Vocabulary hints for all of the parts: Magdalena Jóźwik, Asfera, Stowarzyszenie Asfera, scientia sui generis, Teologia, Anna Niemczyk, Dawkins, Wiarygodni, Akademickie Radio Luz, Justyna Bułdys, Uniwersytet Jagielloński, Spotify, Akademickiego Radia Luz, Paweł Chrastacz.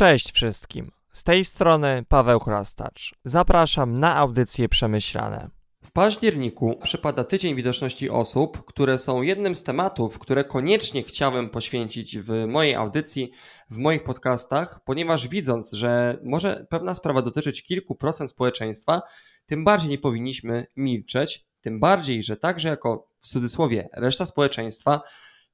Cześć wszystkim, z tej strony Paweł Chrastacz. Zapraszam na audycje przemyślane. W październiku przypada Tydzień Widoczności Osób, które są jednym z tematów, które koniecznie chciałem poświęcić w mojej audycji, w moich podcastach, ponieważ widząc, że może pewna sprawa dotyczyć kilku procent społeczeństwa, tym bardziej nie powinniśmy milczeć, tym bardziej, że także jako w cudzysłowie reszta społeczeństwa,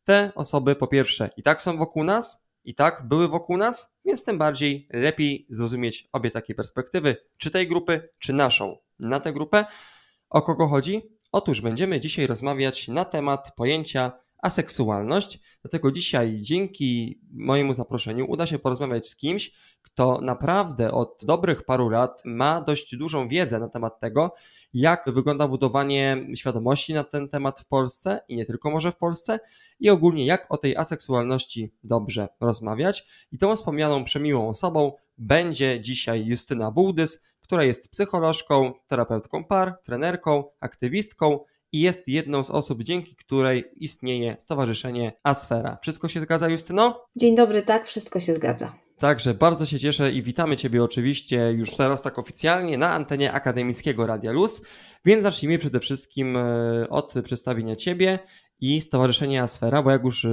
te osoby po pierwsze i tak są wokół nas, i tak były wokół nas, więc tym bardziej lepiej zrozumieć obie takie perspektywy, czy tej grupy, czy naszą. Na tę grupę o kogo chodzi? Otóż będziemy dzisiaj rozmawiać na temat pojęcia aseksualność, dlatego dzisiaj dzięki mojemu zaproszeniu uda się porozmawiać z kimś, kto naprawdę od dobrych paru lat ma dość dużą wiedzę na temat tego, jak wygląda budowanie świadomości na ten temat w Polsce i nie tylko może w Polsce i ogólnie jak o tej aseksualności dobrze rozmawiać. I tą wspomnianą przemiłą osobą będzie dzisiaj Justyna Bułdys, która jest psycholożką, terapeutką par, trenerką, aktywistką i jest jedną z osób, dzięki której istnieje stowarzyszenie Asfera. Wszystko się zgadza, Justyno? Dzień dobry, tak, wszystko się zgadza. Także bardzo się cieszę i witamy Ciebie oczywiście już teraz tak oficjalnie na antenie Akademickiego Radia Luz, więc zacznijmy przede wszystkim od przedstawienia Ciebie i Stowarzyszenia Asfera, bo jak już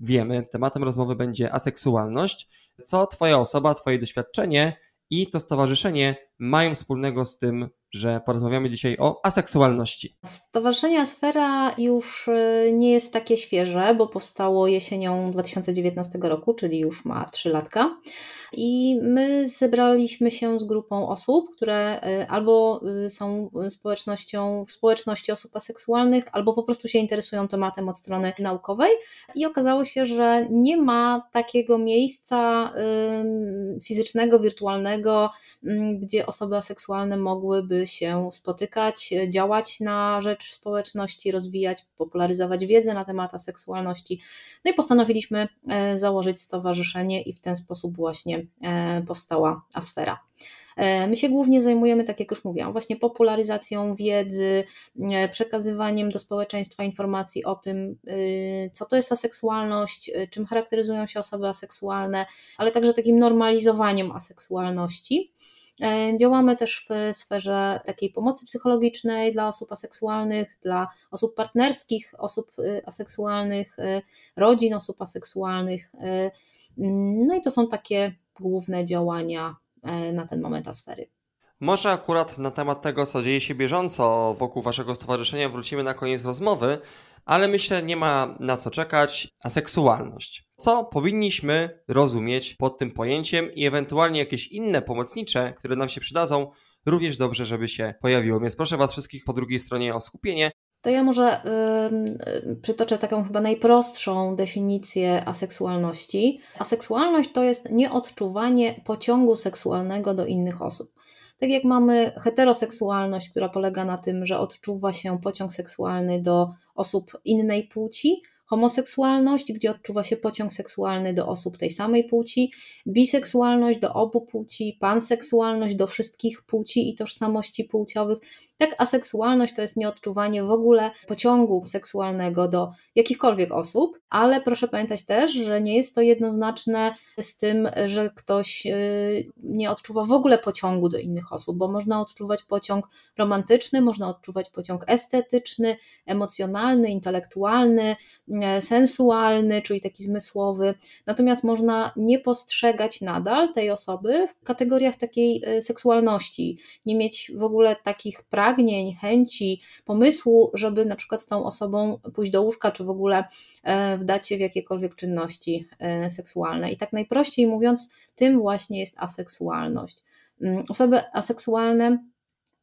wiemy, tematem rozmowy będzie aseksualność. Co Twoja osoba, Twoje doświadczenie i to stowarzyszenie mają wspólnego z tym, że porozmawiamy dzisiaj o aseksualności. Stowarzyszenie Asfera już nie jest takie świeże, bo powstało jesienią 2019 roku, czyli już ma 3 latka. I my zebraliśmy się z grupą osób, które albo są w społeczności osób aseksualnych, albo po prostu się interesują tematem od strony naukowej i okazało się, że nie ma takiego miejsca fizycznego, wirtualnego, gdzie osoby aseksualne mogłyby się spotykać, działać na rzecz społeczności, rozwijać, popularyzować wiedzę na temat aseksualności. No i postanowiliśmy założyć stowarzyszenie i w ten sposób właśnie powstała Asfera. My się głównie zajmujemy, tak jak już mówiłam, właśnie popularyzacją wiedzy, przekazywaniem do społeczeństwa informacji o tym, co to jest aseksualność, czym charakteryzują się osoby aseksualne, ale także takim normalizowaniem aseksualności. Działamy też w sferze takiej pomocy psychologicznej dla osób aseksualnych, dla osób partnerskich, osób aseksualnych, rodzin osób aseksualnych. No i to są takie główne działania na ten moment Asfery. Może akurat na temat tego, co dzieje się bieżąco wokół Waszego stowarzyszenia wrócimy na koniec rozmowy, ale myślę, nie ma na co czekać. Aseksualność. Co powinniśmy rozumieć pod tym pojęciem i ewentualnie jakieś inne pomocnicze, które nam się przydadzą, również dobrze, żeby się pojawiło. Więc proszę Was wszystkich po drugiej stronie o skupienie. To ja może przytoczę taką chyba najprostszą definicję aseksualności. Aseksualność to jest nieodczuwanie pociągu seksualnego do innych osób. Tak jak mamy heteroseksualność, która polega na tym, że odczuwa się pociąg seksualny do osób innej płci, homoseksualność, gdzie odczuwa się pociąg seksualny do osób tej samej płci, biseksualność do obu płci, panseksualność do wszystkich płci i tożsamości płciowych. Tak, aseksualność to jest nieodczuwanie w ogóle pociągu seksualnego do jakichkolwiek osób, ale proszę pamiętać też, że nie jest to jednoznaczne z tym, że ktoś nie odczuwa w ogóle pociągu do innych osób, bo można odczuwać pociąg romantyczny, można odczuwać pociąg estetyczny, emocjonalny, intelektualny, sensualny, czyli taki zmysłowy. Natomiast można nie postrzegać nadal tej osoby w kategoriach takiej seksualności, nie mieć w ogóle takich pragnień, chęci, pomysłu, żeby na przykład z tą osobą pójść do łóżka, czy w ogóle wdać się w jakiekolwiek czynności seksualne. I tak najprościej mówiąc, tym właśnie jest aseksualność. Osoby aseksualne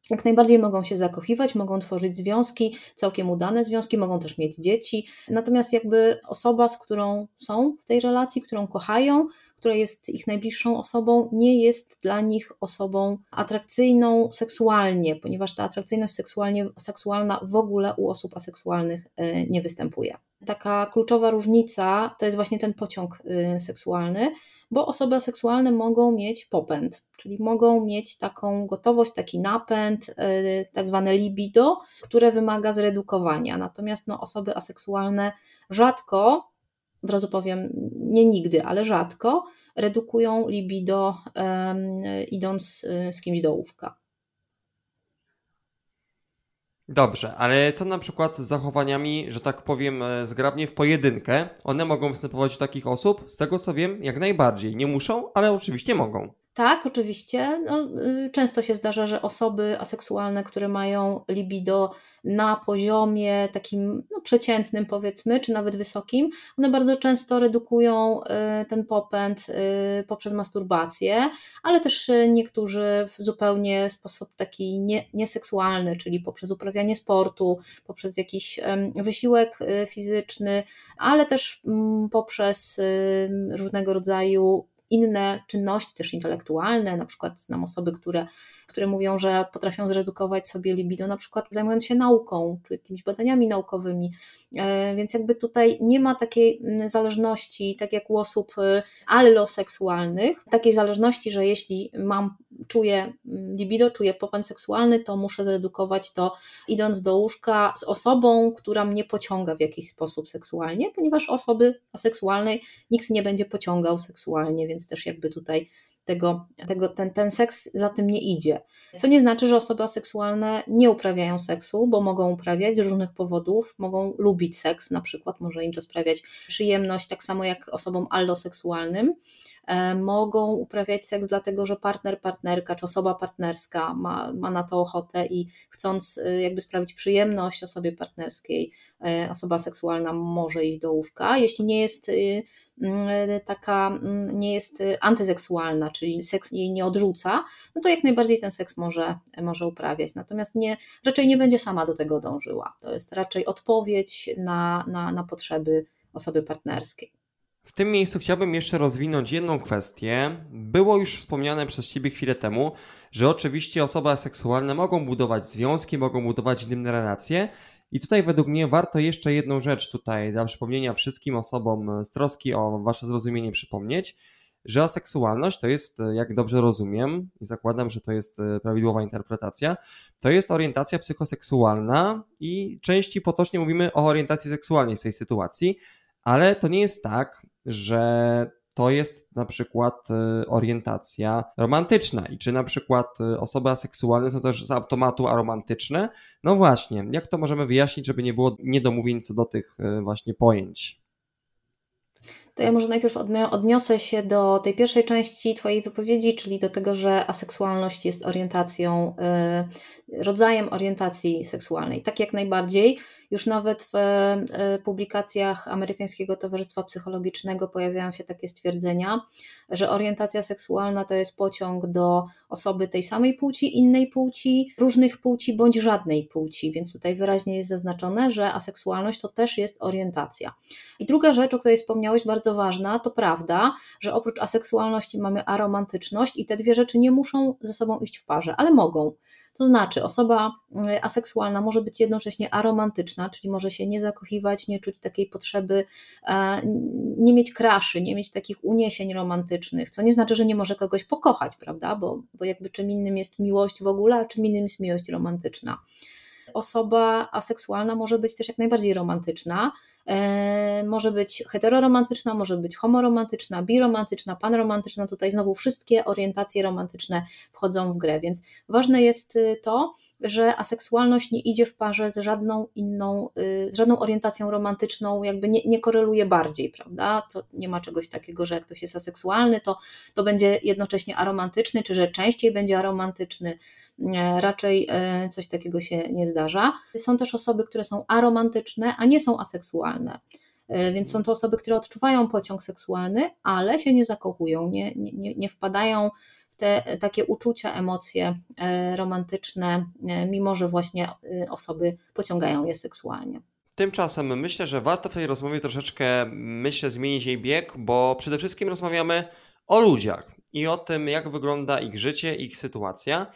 jak najbardziej mogą się zakochiwać, mogą tworzyć związki, całkiem udane związki, mogą też mieć dzieci. Natomiast jakby osoba, z którą są w tej relacji, którą kochają, która jest ich najbliższą osobą, nie jest dla nich osobą atrakcyjną seksualnie, ponieważ ta atrakcyjność seksualna w ogóle u osób aseksualnych nie występuje. Taka kluczowa różnica to jest właśnie ten pociąg seksualny, bo osoby aseksualne mogą mieć popęd, czyli mogą mieć taką gotowość, taki napęd, tak zwane libido, które wymaga zredukowania. Natomiast osoby aseksualne rzadko, od razu powiem, nie nigdy, ale rzadko redukują libido, idąc z kimś do łóżka. Dobrze, ale co na przykład z zachowaniami, że tak powiem zgrabnie, w pojedynkę? One mogą występować u takich osób? Z tego co wiem, jak najbardziej. Nie muszą, ale oczywiście mogą. Tak, oczywiście. No, często się zdarza, że osoby aseksualne, które mają libido na poziomie takim przeciętnym powiedzmy, czy nawet wysokim, one bardzo często redukują ten popęd poprzez masturbację, ale też niektórzy w zupełnie sposób taki nieseksualny, czyli poprzez uprawianie sportu, poprzez jakiś wysiłek fizyczny, ale też poprzez różnego rodzaju inne czynności też intelektualne, na przykład znam osoby, które mówią, że potrafią zredukować sobie libido, na przykład zajmując się nauką, czy jakimiś badaniami naukowymi, więc jakby tutaj nie ma takiej zależności, tak jak u osób alloseksualnych, takiej zależności, że jeśli czuję libido, czuję popęd seksualny, to muszę zredukować to idąc do łóżka z osobą, która mnie pociąga w jakiś sposób seksualnie, ponieważ osoby aseksualnej nikt nie będzie pociągał seksualnie, więc też jakby tutaj ten seks za tym nie idzie. Co nie znaczy, że osoby aseksualne nie uprawiają seksu, bo mogą uprawiać z różnych powodów, mogą lubić seks, na przykład może im to sprawiać przyjemność, tak samo jak osobom alloseksualnym. Mogą uprawiać seks dlatego, że partner, partnerka czy osoba partnerska ma na to ochotę i chcąc jakby sprawić przyjemność osobie partnerskiej, osoba seksualna może iść do łóżka, jeśli nie jest antyseksualna, czyli seks jej nie odrzuca, no to jak najbardziej ten seks może uprawiać, natomiast raczej nie będzie sama do tego dążyła. To jest raczej odpowiedź na potrzeby osoby partnerskiej. W tym miejscu chciałbym jeszcze rozwinąć jedną kwestię. Było już wspomniane przez Ciebie chwilę temu, że oczywiście osoby aseksualne mogą budować związki, mogą budować intymne relacje i tutaj według mnie warto jeszcze jedną rzecz tutaj dla przypomnienia wszystkim osobom z troski o Wasze zrozumienie przypomnieć, że aseksualność to jest, jak dobrze rozumiem i zakładam, że to jest prawidłowa interpretacja, to jest orientacja psychoseksualna i częściej potocznie mówimy o orientacji seksualnej w tej sytuacji, ale to nie jest tak, że to jest na przykład orientacja romantyczna i czy na przykład osoby aseksualne są też z automatu aromantyczne? No właśnie, jak to możemy wyjaśnić, żeby nie było niedomówień co do tych właśnie pojęć? To ja może najpierw odniosę się do tej pierwszej części Twojej wypowiedzi, czyli do tego, że aseksualność jest orientacją, rodzajem orientacji seksualnej. Tak jak najbardziej. Już nawet w publikacjach Amerykańskiego Towarzystwa Psychologicznego pojawiają się takie stwierdzenia, że orientacja seksualna to jest pociąg do osoby tej samej płci, innej płci, różnych płci bądź żadnej płci, więc tutaj wyraźnie jest zaznaczone, że aseksualność to też jest orientacja. I druga rzecz, o której wspomniałeś, bardzo ważna, to prawda, że oprócz aseksualności mamy aromantyczność i te dwie rzeczy nie muszą ze sobą iść w parze, ale mogą. To znaczy osoba aseksualna może być jednocześnie aromantyczna, czyli może się nie zakochiwać, nie czuć takiej potrzeby, nie mieć kraszy, nie mieć takich uniesień romantycznych, co nie znaczy, że nie może kogoś pokochać, prawda? Bo jakby czym innym jest miłość w ogóle, a czym innym jest miłość romantyczna. Osoba aseksualna może być też jak najbardziej romantyczna, może być heteroromantyczna, może być homoromantyczna, biromantyczna, panromantyczna, tutaj znowu wszystkie orientacje romantyczne wchodzą w grę, więc ważne jest to, że aseksualność nie idzie w parze z żadną inną, z żadną orientacją romantyczną, jakby nie koreluje bardziej, prawda, to nie ma czegoś takiego, że jak ktoś jest aseksualny, to będzie jednocześnie aromantyczny, czy że częściej będzie aromantyczny, raczej coś takiego się nie zdarza. Są też osoby, które są aromantyczne, a nie są aseksualne, więc są to osoby, które odczuwają pociąg seksualny, ale się nie zakochują, nie wpadają w te takie uczucia, emocje romantyczne, mimo że właśnie osoby pociągają je seksualnie. Tymczasem myślę, że warto w tej rozmowie troszeczkę zmienić jej bieg, bo przede wszystkim rozmawiamy o ludziach i o tym, jak wygląda ich życie, ich sytuacja.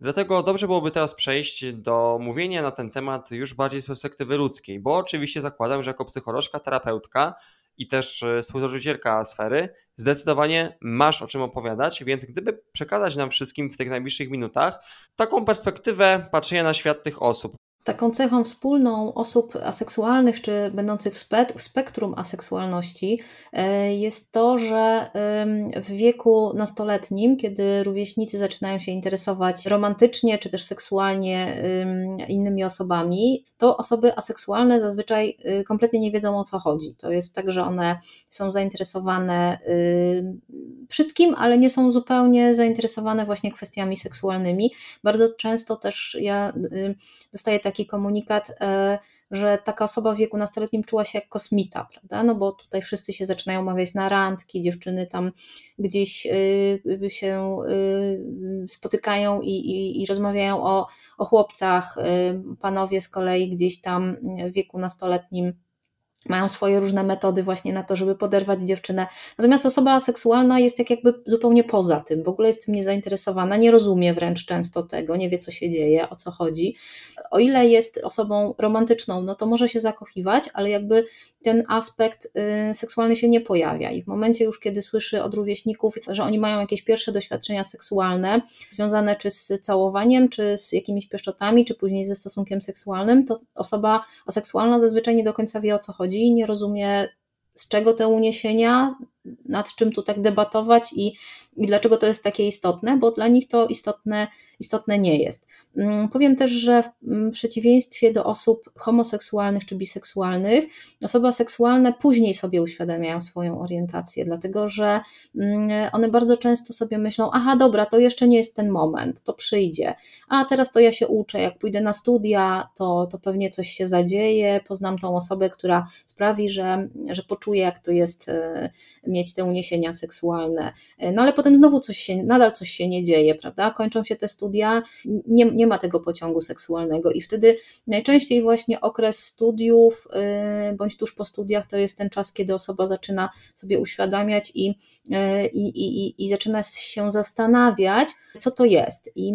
Dlatego dobrze byłoby teraz przejść do mówienia na ten temat już bardziej z perspektywy ludzkiej, bo oczywiście zakładam, że jako psycholożka, terapeutka i też współzałożycielka sfery zdecydowanie masz o czym opowiadać, więc gdyby przekazać nam wszystkim w tych najbliższych minutach taką perspektywę patrzenia na świat tych osób, Taką cechą wspólną osób aseksualnych czy będących w spektrum aseksualności jest to, że w wieku nastoletnim, kiedy rówieśnicy zaczynają się interesować romantycznie czy też seksualnie innymi osobami, to osoby aseksualne zazwyczaj kompletnie nie wiedzą, o co chodzi. To jest tak, że one są zainteresowane wszystkim, ale nie są zupełnie zainteresowane właśnie kwestiami seksualnymi. Bardzo często też ja dostaję taki komunikat, że taka osoba w wieku nastoletnim czuła się jak kosmita, prawda? No bo tutaj wszyscy się zaczynają umawiać na randki, dziewczyny tam gdzieś się spotykają i rozmawiają o chłopcach, panowie z kolei gdzieś tam w wieku nastoletnim mają swoje różne metody właśnie na to, żeby poderwać dziewczynę. Natomiast osoba seksualna jest tak jakby zupełnie poza tym, w ogóle jest tym niezainteresowana, nie rozumie wręcz często tego, nie wie, co się dzieje, o co chodzi. O ile jest osobą romantyczną, no to może się zakochiwać, ale jakby ten aspekt seksualny się nie pojawia i w momencie już, kiedy słyszy od rówieśników, że oni mają jakieś pierwsze doświadczenia seksualne związane czy z całowaniem, czy z jakimiś pieszczotami, czy później ze stosunkiem seksualnym, to osoba aseksualna zazwyczaj nie do końca wie, o co chodzi i nie rozumie, z czego te uniesienia, nad czym tu tak debatować i dlaczego to jest takie istotne, bo dla nich to istotne nie jest. Powiem też, że w przeciwieństwie do osób homoseksualnych czy biseksualnych, osoby aseksualne później sobie uświadamiają swoją orientację, dlatego że one bardzo często sobie myślą, aha, dobra, to jeszcze nie jest ten moment, to przyjdzie, a teraz to ja się uczę, jak pójdę na studia, to pewnie coś się zadzieje, poznam tą osobę, która sprawi, że poczuję, jak to jest mieć te uniesienia seksualne. No ale potem znowu nadal coś się nie dzieje, prawda? Kończą się te studia, nie ma tego pociągu seksualnego i wtedy najczęściej właśnie okres studiów bądź tuż po studiach to jest ten czas, kiedy osoba zaczyna sobie uświadamiać i zaczyna się zastanawiać, co to jest. I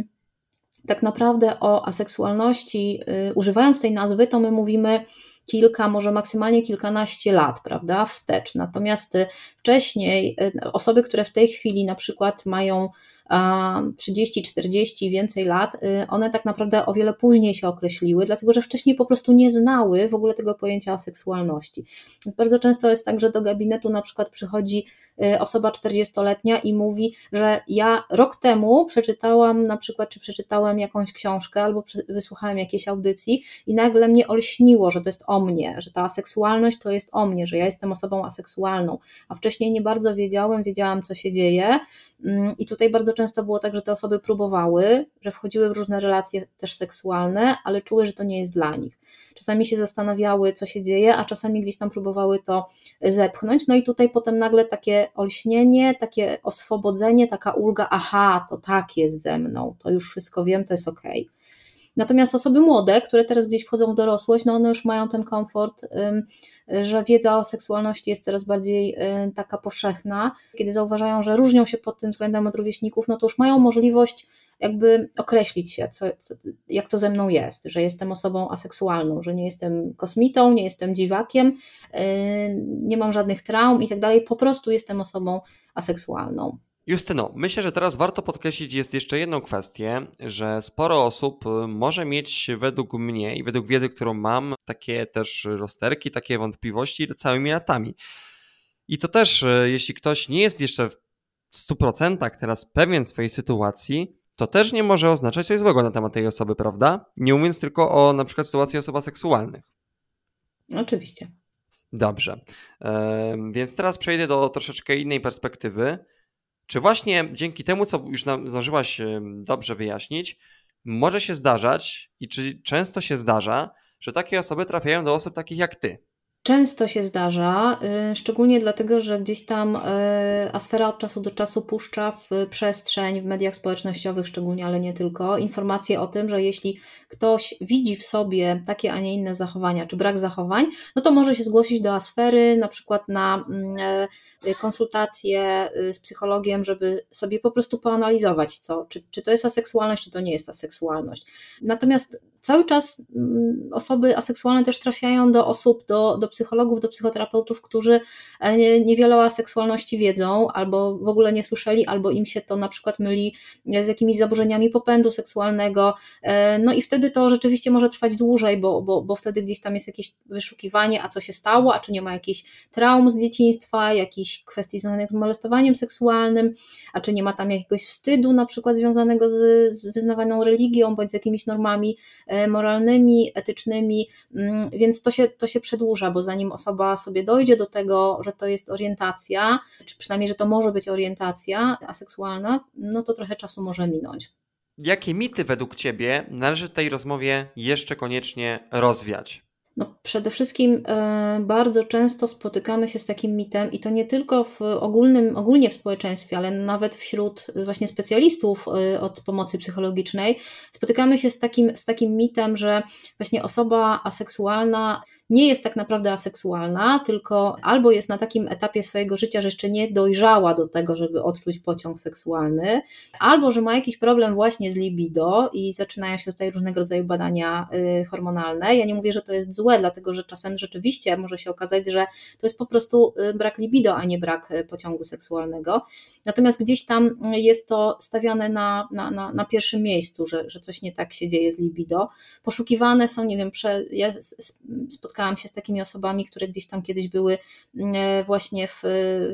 tak naprawdę o aseksualności, używając tej nazwy, to my mówimy kilka, może maksymalnie kilkanaście lat, prawda, wstecz. Natomiast wcześniej osoby, które w tej chwili na przykład mają 30, 40 i więcej lat, one tak naprawdę o wiele później się określiły, dlatego że wcześniej po prostu nie znały w ogóle tego pojęcia aseksualności. Więc bardzo często jest tak, że do gabinetu na przykład przychodzi osoba 40-letnia i mówi, że ja rok temu przeczytałam na przykład, czy przeczytałem jakąś książkę albo wysłuchałam jakiejś audycji i nagle mnie olśniło, że to jest o mnie, że ta aseksualność to jest o mnie, że ja jestem osobą aseksualną, a wcześniej nie bardzo wiedziałam, co się dzieje. I tutaj bardzo często było tak, że te osoby próbowały, że wchodziły w różne relacje też seksualne, ale czuły, że to nie jest dla nich. Czasami się zastanawiały, co się dzieje, a czasami gdzieś tam próbowały to zepchnąć. No i tutaj potem nagle takie olśnienie, takie oswobodzenie, taka ulga, aha, to tak jest ze mną, to już wszystko wiem, to jest okej. Natomiast osoby młode, które teraz gdzieś wchodzą w dorosłość, no one już mają ten komfort, że wiedza o seksualności jest coraz bardziej taka powszechna. Kiedy zauważają, że różnią się pod tym względem od rówieśników, no to już mają możliwość jakby określić się, jak to ze mną jest, że jestem osobą aseksualną, że nie jestem kosmitą, nie jestem dziwakiem, nie mam żadnych traum i tak dalej, po prostu jestem osobą aseksualną. Justyno, myślę, że teraz warto podkreślić jest jeszcze jedną kwestię, że sporo osób może mieć według mnie i według wiedzy, którą mam, takie też rozterki, takie wątpliwości całymi latami. I to też, jeśli ktoś nie jest jeszcze w 100% teraz pewien swojej sytuacji, to też nie może oznaczać coś złego na temat tej osoby, prawda? Nie mówiąc tylko o na przykład sytuacji osób aseksualnych. Oczywiście. Dobrze. Więc teraz przejdę do troszeczkę innej perspektywy. Czy właśnie dzięki temu, co już nam zdążyłaś dobrze wyjaśnić, może się zdarzać i czy często się zdarza, że takie osoby trafiają do osób takich jak ty? Często się zdarza, szczególnie dlatego, że gdzieś tam Asfera od czasu do czasu puszcza w przestrzeń, w mediach społecznościowych szczególnie, ale nie tylko, informacje o tym, że jeśli ktoś widzi w sobie takie, a nie inne zachowania, czy brak zachowań, no to może się zgłosić do Asfery, na przykład na konsultacje z psychologiem, żeby sobie po prostu poanalizować, czy to jest aseksualność, czy to nie jest aseksualność. Natomiast Cały czas osoby aseksualne też trafiają do osób, do psychologów, do psychoterapeutów, którzy niewiele o aseksualności wiedzą, albo w ogóle nie słyszeli, albo im się to na przykład myli z jakimiś zaburzeniami popędu seksualnego. No i wtedy to rzeczywiście może trwać dłużej, bo wtedy gdzieś tam jest jakieś wyszukiwanie, a co się stało, a czy nie ma jakichś traum z dzieciństwa, jakichś kwestii związanych z molestowaniem seksualnym, a czy nie ma tam jakiegoś wstydu na przykład związanego z wyznawaną religią, bądź z jakimiś normami moralnymi, etycznymi, więc to się przedłuża, bo zanim osoba sobie dojdzie do tego, że to jest orientacja, czy przynajmniej, że to może być orientacja aseksualna, no to trochę czasu może minąć. Jakie mity według Ciebie należy w tej rozmowie jeszcze koniecznie rozwiać? No, przede wszystkim bardzo często spotykamy się z takim mitem i to nie tylko w ogólnie w społeczeństwie, ale nawet wśród właśnie specjalistów od pomocy psychologicznej spotykamy się z takim mitem, że właśnie osoba aseksualna nie jest tak naprawdę aseksualna, tylko albo jest na takim etapie swojego życia, że jeszcze nie dojrzała do tego, żeby odczuć pociąg seksualny, albo że ma jakiś problem właśnie z libido i zaczynają się tutaj różnego rodzaju badania hormonalne. Ja nie mówię, że to jest złe, dlatego że czasem rzeczywiście może się okazać, że to jest po prostu brak libido, a nie brak pociągu seksualnego. Natomiast gdzieś tam jest to stawiane na pierwszym miejscu, że coś nie tak się dzieje z libido. Poszukiwane są, nie wiem, ja spotkałam się z takimi osobami, które gdzieś tam kiedyś były właśnie w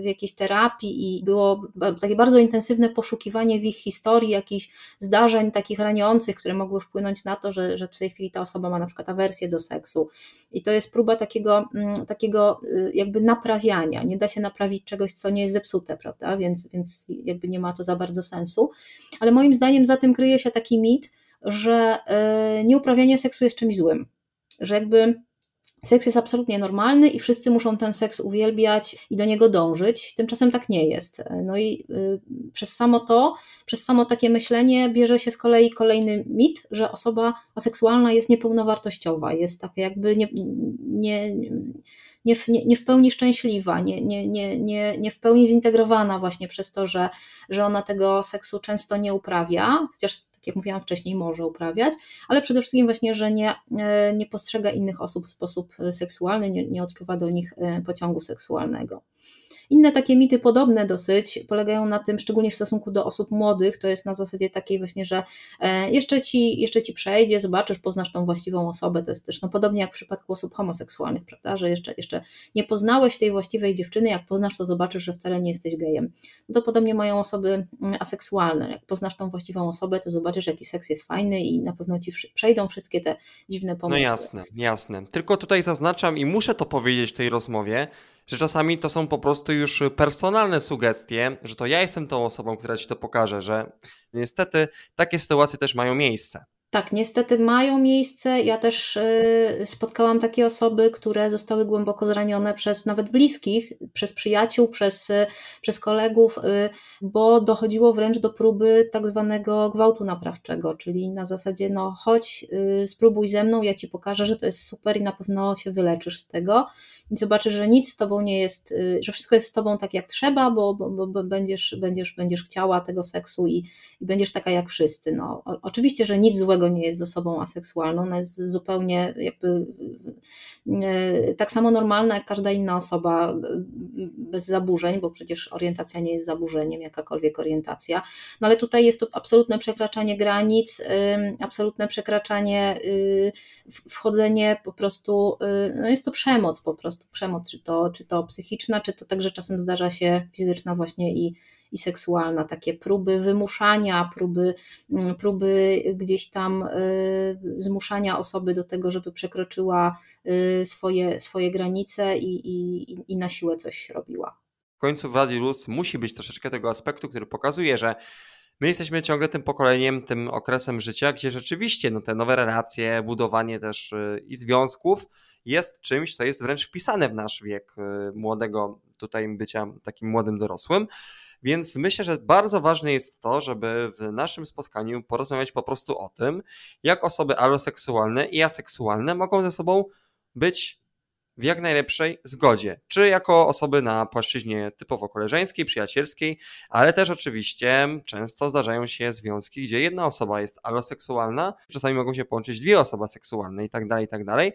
jakiejś terapii i było takie bardzo intensywne poszukiwanie w ich historii jakichś zdarzeń takich raniących, które mogły wpłynąć na to, że w tej chwili ta osoba ma na przykład awersję do seksu. I to jest próba takiego jakby naprawiania. Nie da się naprawić czegoś, co nie jest zepsute, prawda? Więc jakby nie ma to za bardzo sensu. Ale moim zdaniem za tym kryje się taki mit, że nieuprawianie seksu jest czymś złym. Że jakby seks jest absolutnie normalny i wszyscy muszą ten seks uwielbiać i do niego dążyć. Tymczasem tak nie jest. No i przez samo takie myślenie bierze się z kolei kolejny mit, że osoba aseksualna jest niepełnowartościowa, jest taka jakby nie w pełni szczęśliwa, nie w pełni zintegrowana właśnie przez to, że ona tego seksu często nie uprawia, chociaż jak mówiłam wcześniej, może uprawiać, ale przede wszystkim właśnie, że nie postrzega innych osób w sposób seksualny, nie odczuwa do nich pociągu seksualnego. Inne takie mity podobne dosyć polegają na tym, szczególnie w stosunku do osób młodych, to jest na zasadzie takiej właśnie, że jeszcze ci przejdzie, zobaczysz, poznasz tą właściwą osobę, to jest też no, podobnie jak w przypadku osób homoseksualnych, prawda, że jeszcze nie poznałeś tej właściwej dziewczyny, jak poznasz, to zobaczysz, że wcale nie jesteś gejem. No to podobnie mają osoby aseksualne, jak poznasz tą właściwą osobę, to zobaczysz, jaki seks jest fajny i na pewno ci przejdą wszystkie te dziwne pomysły. No jasne, tylko tutaj zaznaczam i muszę to powiedzieć w tej rozmowie, że czasami to są po prostu już personalne sugestie, że to ja jestem tą osobą, która ci to pokaże, że niestety takie sytuacje też mają miejsce. Tak, niestety mają miejsce. Ja też spotkałam takie osoby, które zostały głęboko zranione przez nawet bliskich, przez przyjaciół, przez kolegów, bo dochodziło wręcz do próby tak zwanego gwałtu naprawczego, czyli na zasadzie no chodź, spróbuj ze mną, ja ci pokażę, że to jest super i na pewno się wyleczysz z tego i zobaczysz, że nic z tobą nie jest, że wszystko jest z tobą tak jak trzeba, bo będziesz chciała tego seksu i będziesz taka jak wszyscy. No, oczywiście, że nic złego nie jest z osobą aseksualną, ona jest zupełnie jakby tak samo normalna jak każda inna osoba bez zaburzeń, bo przecież orientacja nie jest zaburzeniem, jakakolwiek orientacja, no ale tutaj jest to absolutne przekraczanie granic, absolutne przekraczanie, wchodzenie po prostu, no jest to przemoc po prostu, przemoc czy to psychiczna, czy to także czasem zdarza się fizyczna właśnie i seksualna, takie próby wymuszania, próby gdzieś tam zmuszania osoby do tego, żeby przekroczyła swoje granice i na siłę coś robiła. W końcu w Radiu Luz musi być troszeczkę tego aspektu, który pokazuje, że my jesteśmy ciągle tym pokoleniem, tym okresem życia, gdzie rzeczywiście no, te nowe relacje, budowanie też i związków jest czymś, co jest wręcz wpisane w nasz wiek młodego tutaj bycia takim młodym dorosłym. Więc myślę, że bardzo ważne jest to, żeby w naszym spotkaniu porozmawiać po prostu o tym, jak osoby aloseksualne i aseksualne mogą ze sobą być w jak najlepszej zgodzie, czy jako osoby na płaszczyźnie typowo koleżeńskiej, przyjacielskiej, ale też oczywiście często zdarzają się związki, gdzie jedna osoba jest aloseksualna, czasami mogą się połączyć dwie osoby seksualne i tak dalej,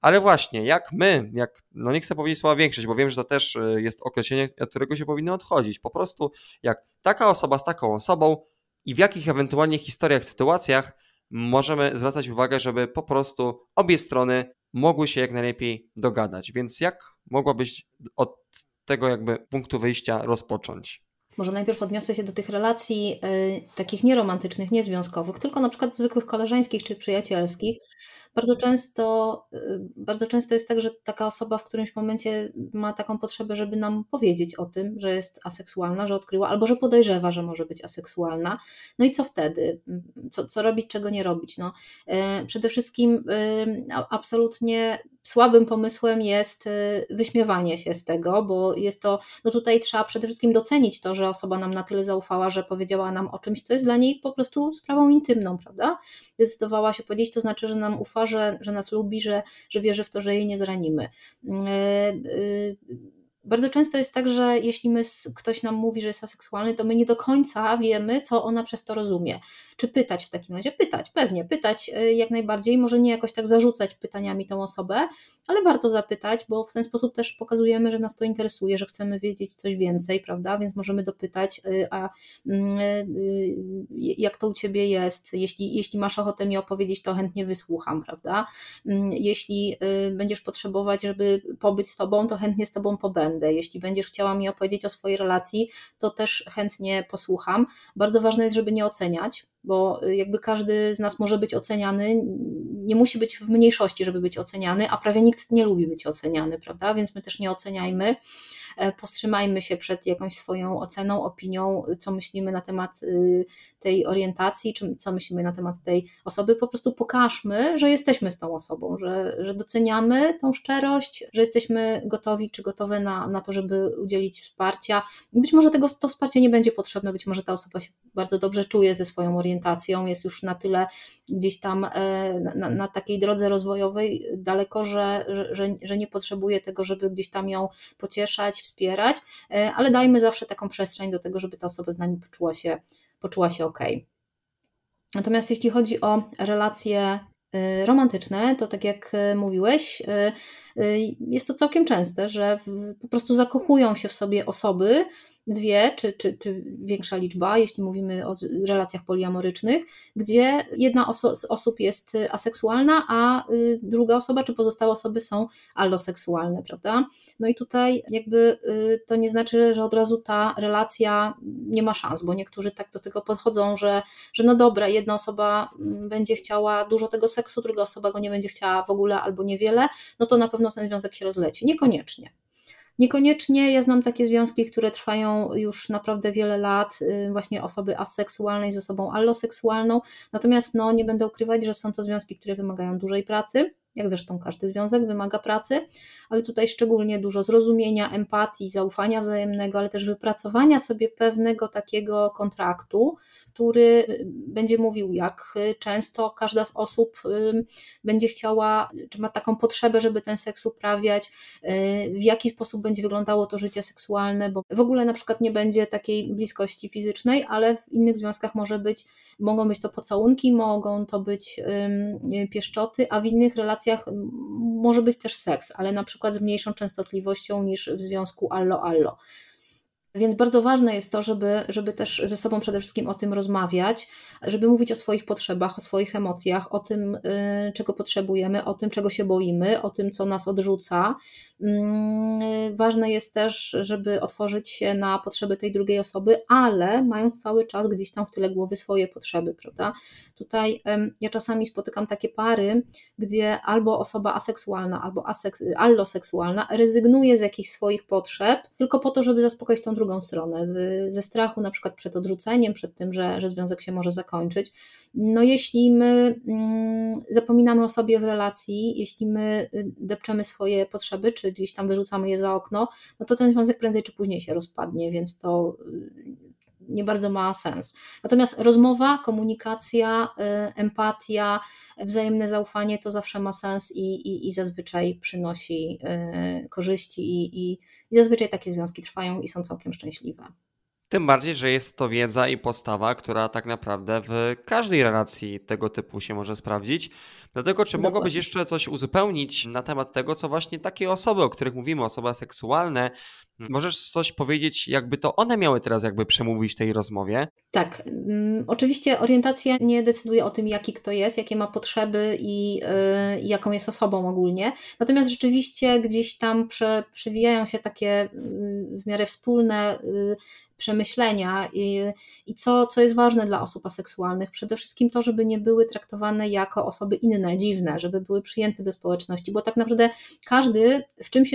ale właśnie jak my, no nie chcę powiedzieć słowa większość, bo wiem, że to też jest określenie, od którego się powinno odchodzić, po prostu jak taka osoba z taką osobą i w jakich ewentualnie historiach, sytuacjach możemy zwracać uwagę, żeby po prostu obie strony mogły się jak najlepiej dogadać. Więc jak mogłabyś od tego jakby punktu wyjścia rozpocząć? Może najpierw odniosę się do tych relacji takich nieromantycznych, niezwiązkowych, tylko na przykład zwykłych koleżeńskich czy przyjacielskich. Bardzo często jest tak, że taka osoba w którymś momencie ma taką potrzebę, żeby nam powiedzieć o tym, że jest aseksualna, że odkryła, albo że podejrzewa, że może być aseksualna. No i co wtedy? Co robić, czego nie robić? No, przede wszystkim absolutnie słabym pomysłem jest wyśmiewanie się z tego, bo jest to, no tutaj trzeba przede wszystkim docenić to, że osoba nam na tyle zaufała, że powiedziała nam o czymś, co jest dla niej po prostu sprawą intymną, prawda? Zdecydowała się powiedzieć, to znaczy, że nam ufa, że nas lubi, że wierzy w to, że jej nie zranimy. Bardzo często jest tak, że jeśli ktoś nam mówi, że jest aseksualny, to my nie do końca wiemy, co ona przez to rozumie. Czy pytać w takim razie? Pytać jak najbardziej, może nie jakoś tak zarzucać pytaniami tą osobę, ale warto zapytać, bo w ten sposób też pokazujemy, że nas to interesuje, że chcemy wiedzieć coś więcej, prawda? Więc możemy dopytać, a jak to u ciebie jest? Jeśli masz ochotę mi opowiedzieć, to chętnie wysłucham, prawda? Jeśli będziesz potrzebować, żeby pobyć z tobą, to chętnie z tobą pobędę. Jeśli będziesz chciała mi opowiedzieć o swojej relacji, to też chętnie posłucham. Bardzo ważne jest, żeby nie oceniać, bo jakby każdy z nas może być oceniany, nie musi być w mniejszości, żeby być oceniany, a prawie nikt nie lubi być oceniany, prawda? Więc my też nie oceniajmy, powstrzymajmy się przed jakąś swoją oceną, opinią, co myślimy na temat tej orientacji, czy co myślimy na temat tej osoby. Po prostu pokażmy, że jesteśmy z tą osobą, że doceniamy tą szczerość, że jesteśmy gotowi czy gotowe na to, żeby udzielić wsparcia. Być może to wsparcie nie będzie potrzebne, być może ta osoba się bardzo dobrze czuje ze swoją orientacją, jest już na tyle gdzieś tam na takiej drodze rozwojowej daleko, że nie potrzebuje tego, żeby gdzieś tam ją pocieszać, wspierać, ale dajmy zawsze taką przestrzeń do tego, żeby ta osoba z nami poczuła się okej. Natomiast jeśli chodzi o relacje romantyczne, to tak jak mówiłeś, jest to całkiem częste, że po prostu zakochują się w sobie osoby, dwie czy większa liczba, jeśli mówimy o relacjach poliamorycznych, gdzie jedna z osób jest aseksualna, a druga osoba czy pozostałe osoby są alloseksualne, prawda? No i tutaj jakby to nie znaczy, że od razu ta relacja nie ma szans, bo niektórzy tak do tego podchodzą, że no dobra, jedna osoba będzie chciała dużo tego seksu, druga osoba go nie będzie chciała w ogóle albo niewiele, no to na pewno ten związek się rozleci. Niekoniecznie, ja znam takie związki, które trwają już naprawdę wiele lat, właśnie osoby aseksualnej z osobą alloseksualną, natomiast no, nie będę ukrywać, że są to związki, które wymagają dużej pracy, jak zresztą każdy związek wymaga pracy, ale tutaj szczególnie dużo zrozumienia, empatii, zaufania wzajemnego, ale też wypracowania sobie pewnego takiego kontraktu, który będzie mówił, jak często każda z osób będzie chciała, czy ma taką potrzebę, żeby ten seks uprawiać, w jaki sposób będzie wyglądało to życie seksualne, bo w ogóle na przykład nie będzie takiej bliskości fizycznej, ale w innych związkach mogą być to pocałunki, mogą to być pieszczoty, a w innych relacjach może być też seks, ale na przykład z mniejszą częstotliwością niż w związku allo-allo. Więc bardzo ważne jest to, żeby też ze sobą przede wszystkim o tym rozmawiać, żeby mówić o swoich potrzebach, o swoich emocjach, o tym, czego potrzebujemy, o tym, czego się boimy, o tym, co nas odrzuca. Ważne jest też, żeby otworzyć się na potrzeby tej drugiej osoby, ale mając cały czas gdzieś tam w tyle głowy swoje potrzeby, prawda? Tutaj ja czasami spotykam takie pary, gdzie albo osoba aseksualna, albo alloseksualna rezygnuje z jakichś swoich potrzeb tylko po to, żeby zaspokoić tą drugą stronę, ze strachu na przykład przed odrzuceniem, przed tym, że związek się może zakończyć. No jeśli my zapominamy o sobie w relacji, jeśli my depczemy swoje potrzeby, czy gdzieś tam wyrzucamy je za okno, no to ten związek prędzej czy później się rozpadnie, więc to nie bardzo ma sens. Natomiast rozmowa, komunikacja, empatia, wzajemne zaufanie to zawsze ma sens i zazwyczaj przynosi korzyści i zazwyczaj takie związki trwają i są całkiem szczęśliwe. Tym bardziej, że jest to wiedza i postawa, która tak naprawdę w każdej relacji tego typu się może sprawdzić. Dlatego czy mogłabyś jeszcze coś uzupełnić na temat tego, co właśnie takie osoby, o których mówimy, osoby seksualne, możesz coś powiedzieć, jakby to one miały teraz jakby przemówić w tej rozmowie? Tak, oczywiście orientacja nie decyduje o tym, jaki kto jest, jakie ma potrzeby i jaką jest osobą ogólnie. Natomiast rzeczywiście gdzieś tam przewijają się takie w miarę wspólne przemyślenia i co jest ważne dla osób aseksualnych. Przede wszystkim to, żeby nie były traktowane jako osoby inne, dziwne, żeby były przyjęte do społeczności, bo tak naprawdę każdy w czymś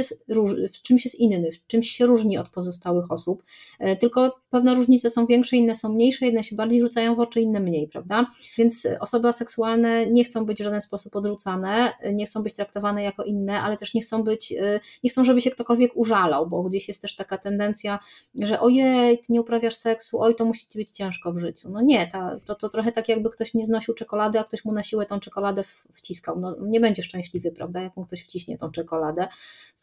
jest inny, w czymś się różni od pozostałych osób, tylko pewne różnice są większe, inne są mniejsze, jedne się bardziej rzucają w oczy, inne mniej, prawda? Więc osoby aseksualne nie chcą być w żaden sposób odrzucane, nie chcą być traktowane jako inne, ale też nie chcą, żeby się ktokolwiek użalał, bo gdzieś jest też taka tendencja, że ojej, ty nie uprawiasz seksu, oj, to musi ci być ciężko w życiu. No nie, to trochę tak jakby ktoś nie znosił czekolady, a ktoś mu na siłę tą czekoladę wciskał. No nie będzie szczęśliwy, prawda, jak mu ktoś wciśnie tą czekoladę.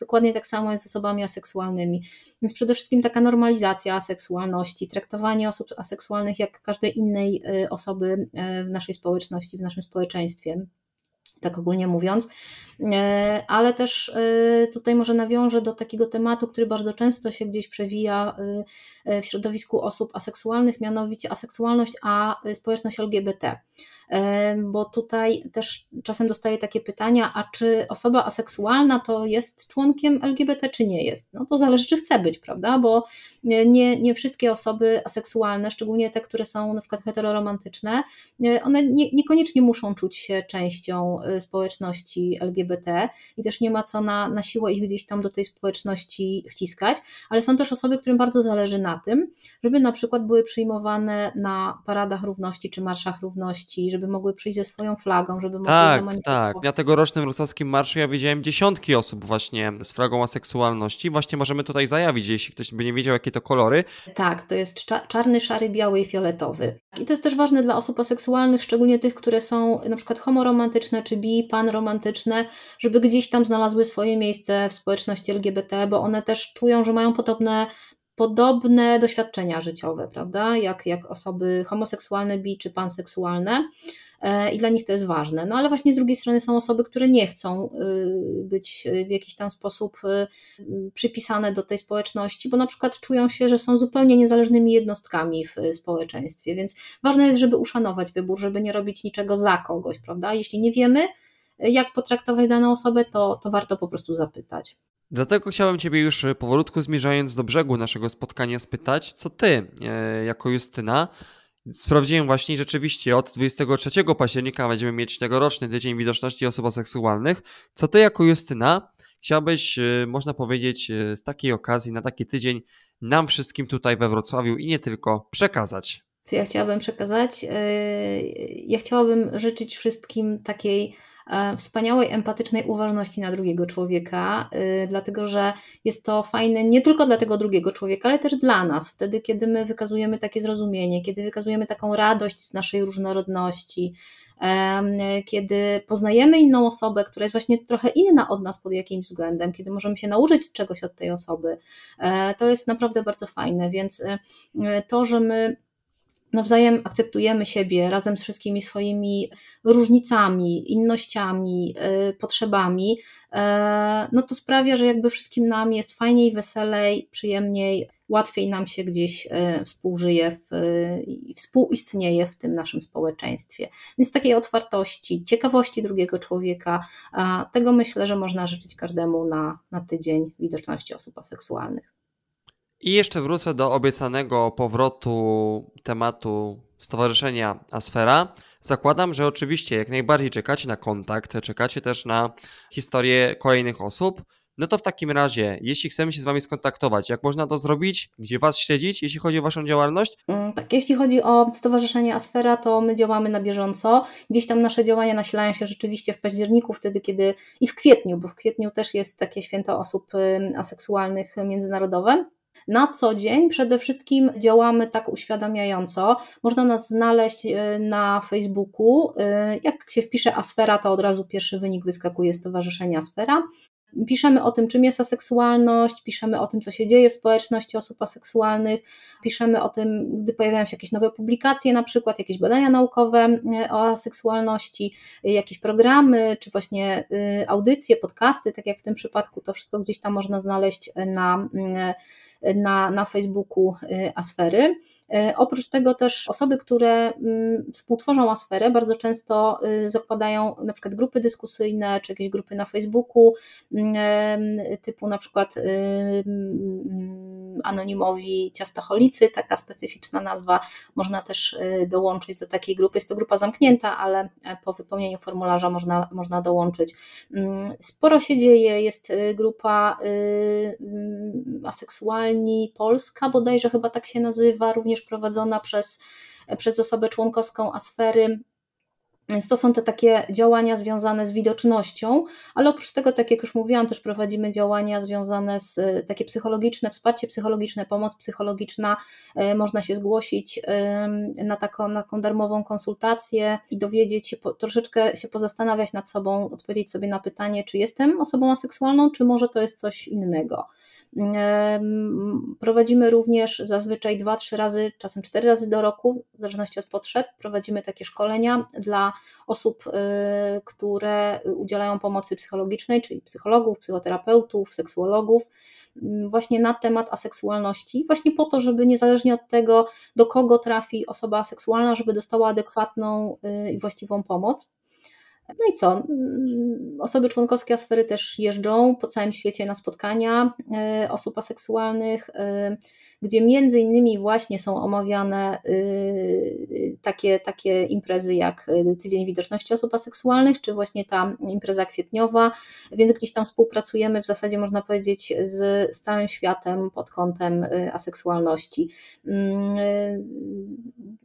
Dokładnie tak samo jest z osobami aseksualnymi. Więc przede wszystkim taka normalizacja aseksualności, traktowanie osób aseksualnych jak każdej innej osoby w naszej społeczności, w naszym społeczeństwie. Tak ogólnie mówiąc, ale też tutaj może nawiążę do takiego tematu, który bardzo często się gdzieś przewija w środowisku osób aseksualnych, mianowicie aseksualność, a społeczność LGBT, bo tutaj też czasem dostaję takie pytania, a czy osoba aseksualna to jest członkiem LGBT, czy nie jest? No to zależy, czy chce być, prawda, bo nie wszystkie osoby aseksualne, szczególnie te, które są na przykład heteroromantyczne, one niekoniecznie muszą czuć się częścią społeczności LGBT i też nie ma co na siłę ich gdzieś tam do tej społeczności wciskać, ale są też osoby, którym bardzo zależy na tym, żeby na przykład były przyjmowane na paradach równości czy marszach równości, żeby mogły przyjść ze swoją flagą, żeby mogły zamanifestować. Tak, na tegorocznym wrocławskim marszu ja widziałem dziesiątki osób właśnie z flagą aseksualności. Właśnie możemy tutaj zajawić, jeśli ktoś by nie wiedział, jakie to kolory. Tak, to jest czarny, szary, biały i fioletowy. I to jest też ważne dla osób aseksualnych, szczególnie tych, które są na przykład homoromantyczne czy bi, panromantyczne, żeby gdzieś tam znalazły swoje miejsce w społeczności LGBT, bo one też czują, że mają podobne doświadczenia życiowe, prawda, jak osoby homoseksualne, bi czy panseksualne i dla nich to jest ważne. No ale właśnie z drugiej strony są osoby, które nie chcą być w jakiś tam sposób przypisane do tej społeczności, bo na przykład czują się, że są zupełnie niezależnymi jednostkami w społeczeństwie, więc ważne jest, żeby uszanować wybór, żeby nie robić niczego za kogoś, prawda, jeśli nie wiemy, jak potraktować daną osobę, to warto po prostu zapytać. Dlatego chciałem Ciebie już powolutku zmierzając do brzegu naszego spotkania spytać, co Ty jako Justyna, sprawdziłem właśnie rzeczywiście od 23 października będziemy mieć tegoroczny Tydzień Widoczności Osób Aseksualnych, co Ty jako Justyna chciałabyś, można powiedzieć, z takiej okazji na taki tydzień nam wszystkim tutaj we Wrocławiu i nie tylko przekazać? To ja chciałabym przekazać, ja chciałabym życzyć wszystkim takiej wspaniałej, empatycznej uważności na drugiego człowieka, dlatego że jest to fajne nie tylko dla tego drugiego człowieka, ale też dla nas, wtedy kiedy my wykazujemy takie zrozumienie, kiedy wykazujemy taką radość z naszej różnorodności, kiedy poznajemy inną osobę, która jest właśnie trochę inna od nas pod jakimś względem, kiedy możemy się nauczyć czegoś od tej osoby, to jest naprawdę bardzo fajne, więc to, że my nawzajem akceptujemy siebie razem z wszystkimi swoimi różnicami, innościami, potrzebami, no to sprawia, że jakby wszystkim nam jest fajniej, weselej, przyjemniej, łatwiej nam się gdzieś współżyje i współistnieje w tym naszym społeczeństwie. Więc takiej otwartości, ciekawości drugiego człowieka, tego myślę, że można życzyć każdemu na Tydzień Widoczności Osób Aseksualnych. I jeszcze wrócę do obiecanego powrotu tematu Stowarzyszenia Asfera. Zakładam, że oczywiście jak najbardziej czekacie na kontakt, czekacie też na historię kolejnych osób. No to w takim razie, jeśli chcemy się z Wami skontaktować, jak można to zrobić? Gdzie Was śledzić, jeśli chodzi o Waszą działalność? Tak, jeśli chodzi o Stowarzyszenie Asfera, to my działamy na bieżąco. Gdzieś tam nasze działania nasilają się rzeczywiście w październiku, wtedy kiedy i w kwietniu, bo w kwietniu też jest takie święto osób aseksualnych międzynarodowe. Na co dzień przede wszystkim działamy tak uświadamiająco. Można nas znaleźć na Facebooku. Jak się wpisze Asfera, to od razu pierwszy wynik wyskakuje Stowarzyszenia Asfera. Piszemy o tym, czym jest aseksualność, piszemy o tym, co się dzieje w społeczności osób aseksualnych, piszemy o tym, gdy pojawiają się jakieś nowe publikacje, na przykład jakieś badania naukowe o aseksualności, jakieś programy, czy właśnie audycje, podcasty, tak jak w tym przypadku, to wszystko gdzieś tam można znaleźć na Facebooku Asfery. Oprócz tego też osoby, które współtworzą Asferę, bardzo często zakładają na przykład grupy dyskusyjne, czy jakieś grupy na Facebooku, typu na przykład anonimowi ciastocholicy, taka specyficzna nazwa, można też dołączyć do takiej grupy, jest to grupa zamknięta, ale po wypełnieniu formularza można dołączyć. Sporo się dzieje, jest grupa Aseksualni Polska, bodajże chyba tak się nazywa, również prowadzona przez osobę członkowską Asfery. Więc to są te takie działania związane z widocznością, ale oprócz tego, tak jak już mówiłam, też prowadzimy działania związane z takie psychologiczne, wsparcie psychologiczne, pomoc psychologiczna. Można się zgłosić na taką darmową konsultację i dowiedzieć się, troszeczkę się pozastanawiać nad sobą, odpowiedzieć sobie na pytanie, czy jestem osobą aseksualną, czy może to jest coś innego. Prowadzimy również zazwyczaj 2-3 razy, czasem 4 razy do roku, w zależności od potrzeb, prowadzimy takie szkolenia dla osób, które udzielają pomocy psychologicznej, czyli psychologów, psychoterapeutów, seksuologów, właśnie na temat aseksualności, właśnie po to, żeby niezależnie od tego, do kogo trafi osoba aseksualna, żeby dostała adekwatną i właściwą pomoc. No i co? Osoby członkowskie Asfery też jeżdżą po całym świecie na spotkania osób aseksualnych, gdzie między innymi właśnie są omawiane takie imprezy jak Tydzień Widoczności Osób Aseksualnych, czy właśnie ta impreza kwietniowa, więc gdzieś tam współpracujemy w zasadzie, można powiedzieć, z całym światem pod kątem aseksualności.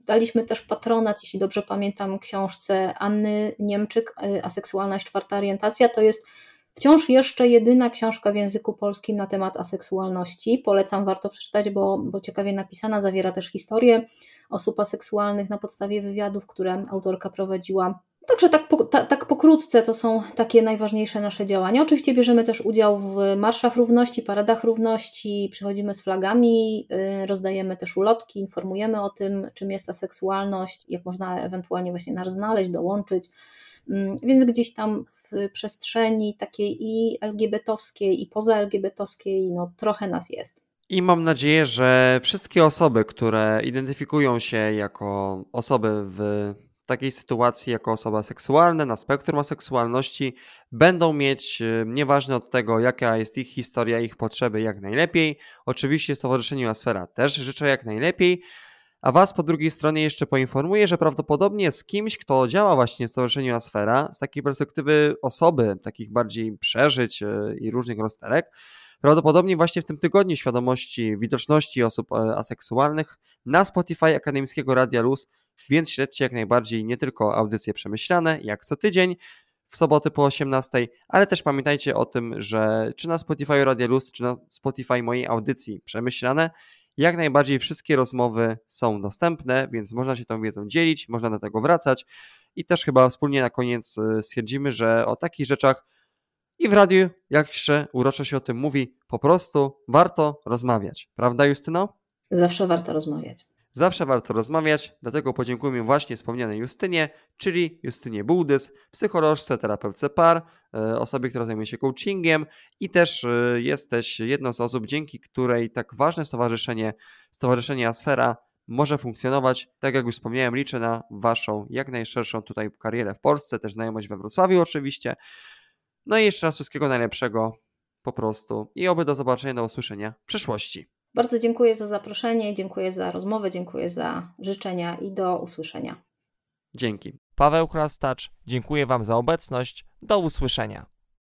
Daliśmy też patronat, jeśli dobrze pamiętam, książce Anny Niemczyk, Aseksualność, czwarta orientacja. To jest wciąż jeszcze jedyna książka w języku polskim na temat aseksualności. Polecam, warto przeczytać, bo ciekawie napisana, zawiera też historię osób aseksualnych na podstawie wywiadów, które autorka prowadziła. Także tak pokrótce to są takie najważniejsze nasze działania. Oczywiście bierzemy też udział w marszach równości, paradach równości, przychodzimy z flagami, rozdajemy też ulotki, informujemy o tym, czym jest ta seksualność, jak można ewentualnie właśnie nas znaleźć, dołączyć. Więc gdzieś tam w przestrzeni takiej i LGBT-owskiej, i poza-LGBT-owskiej, no trochę nas jest. I mam nadzieję, że wszystkie osoby, które identyfikują się jako osoby w takiej sytuacji, jako osoby aseksualne, na spektrum aseksualności, będą mieć, nieważne od tego, jaka jest ich historia, ich potrzeby, jak najlepiej. Oczywiście Stowarzyszeniu Asfera też życzę jak najlepiej. A Was po drugiej stronie jeszcze poinformuję, że prawdopodobnie z kimś, kto działa właśnie w Stowarzyszeniu Asfera, z takiej perspektywy osoby, takich bardziej przeżyć i różnych rozterek, prawdopodobnie właśnie w tym tygodniu świadomości widoczności osób aseksualnych na Spotify Akademickiego Radia Luz, więc śledźcie jak najbardziej nie tylko audycje przemyślane, jak co tydzień, w soboty po 18, ale też pamiętajcie o tym, że czy na Spotify Radia Luz, czy na Spotify mojej audycji przemyślane, jak najbardziej wszystkie rozmowy są dostępne, więc można się tą wiedzą dzielić, można do tego wracać i też chyba wspólnie na koniec stwierdzimy, że o takich rzeczach i w radiu, jak się uroczo się o tym mówi, po prostu warto rozmawiać. Prawda, Justyno? Zawsze warto rozmawiać. Zawsze warto rozmawiać, dlatego podziękujemy właśnie wspomnianej Justynie, czyli Justynie Bułdys, psycholożce, terapeutce par, osobie, która zajmuje się coachingiem i też jesteś jedną z osób, dzięki której tak ważne stowarzyszenie Asfera może funkcjonować. Tak jak już wspomniałem, liczę na Waszą jak najszerszą tutaj karierę w Polsce, też znajomość we Wrocławiu oczywiście. No i jeszcze raz wszystkiego najlepszego po prostu i oby do zobaczenia, do usłyszenia w przyszłości. Bardzo dziękuję za zaproszenie, dziękuję za rozmowę, dziękuję za życzenia i do usłyszenia. Dzięki. Paweł Chrastacz, dziękuję Wam za obecność. Do usłyszenia.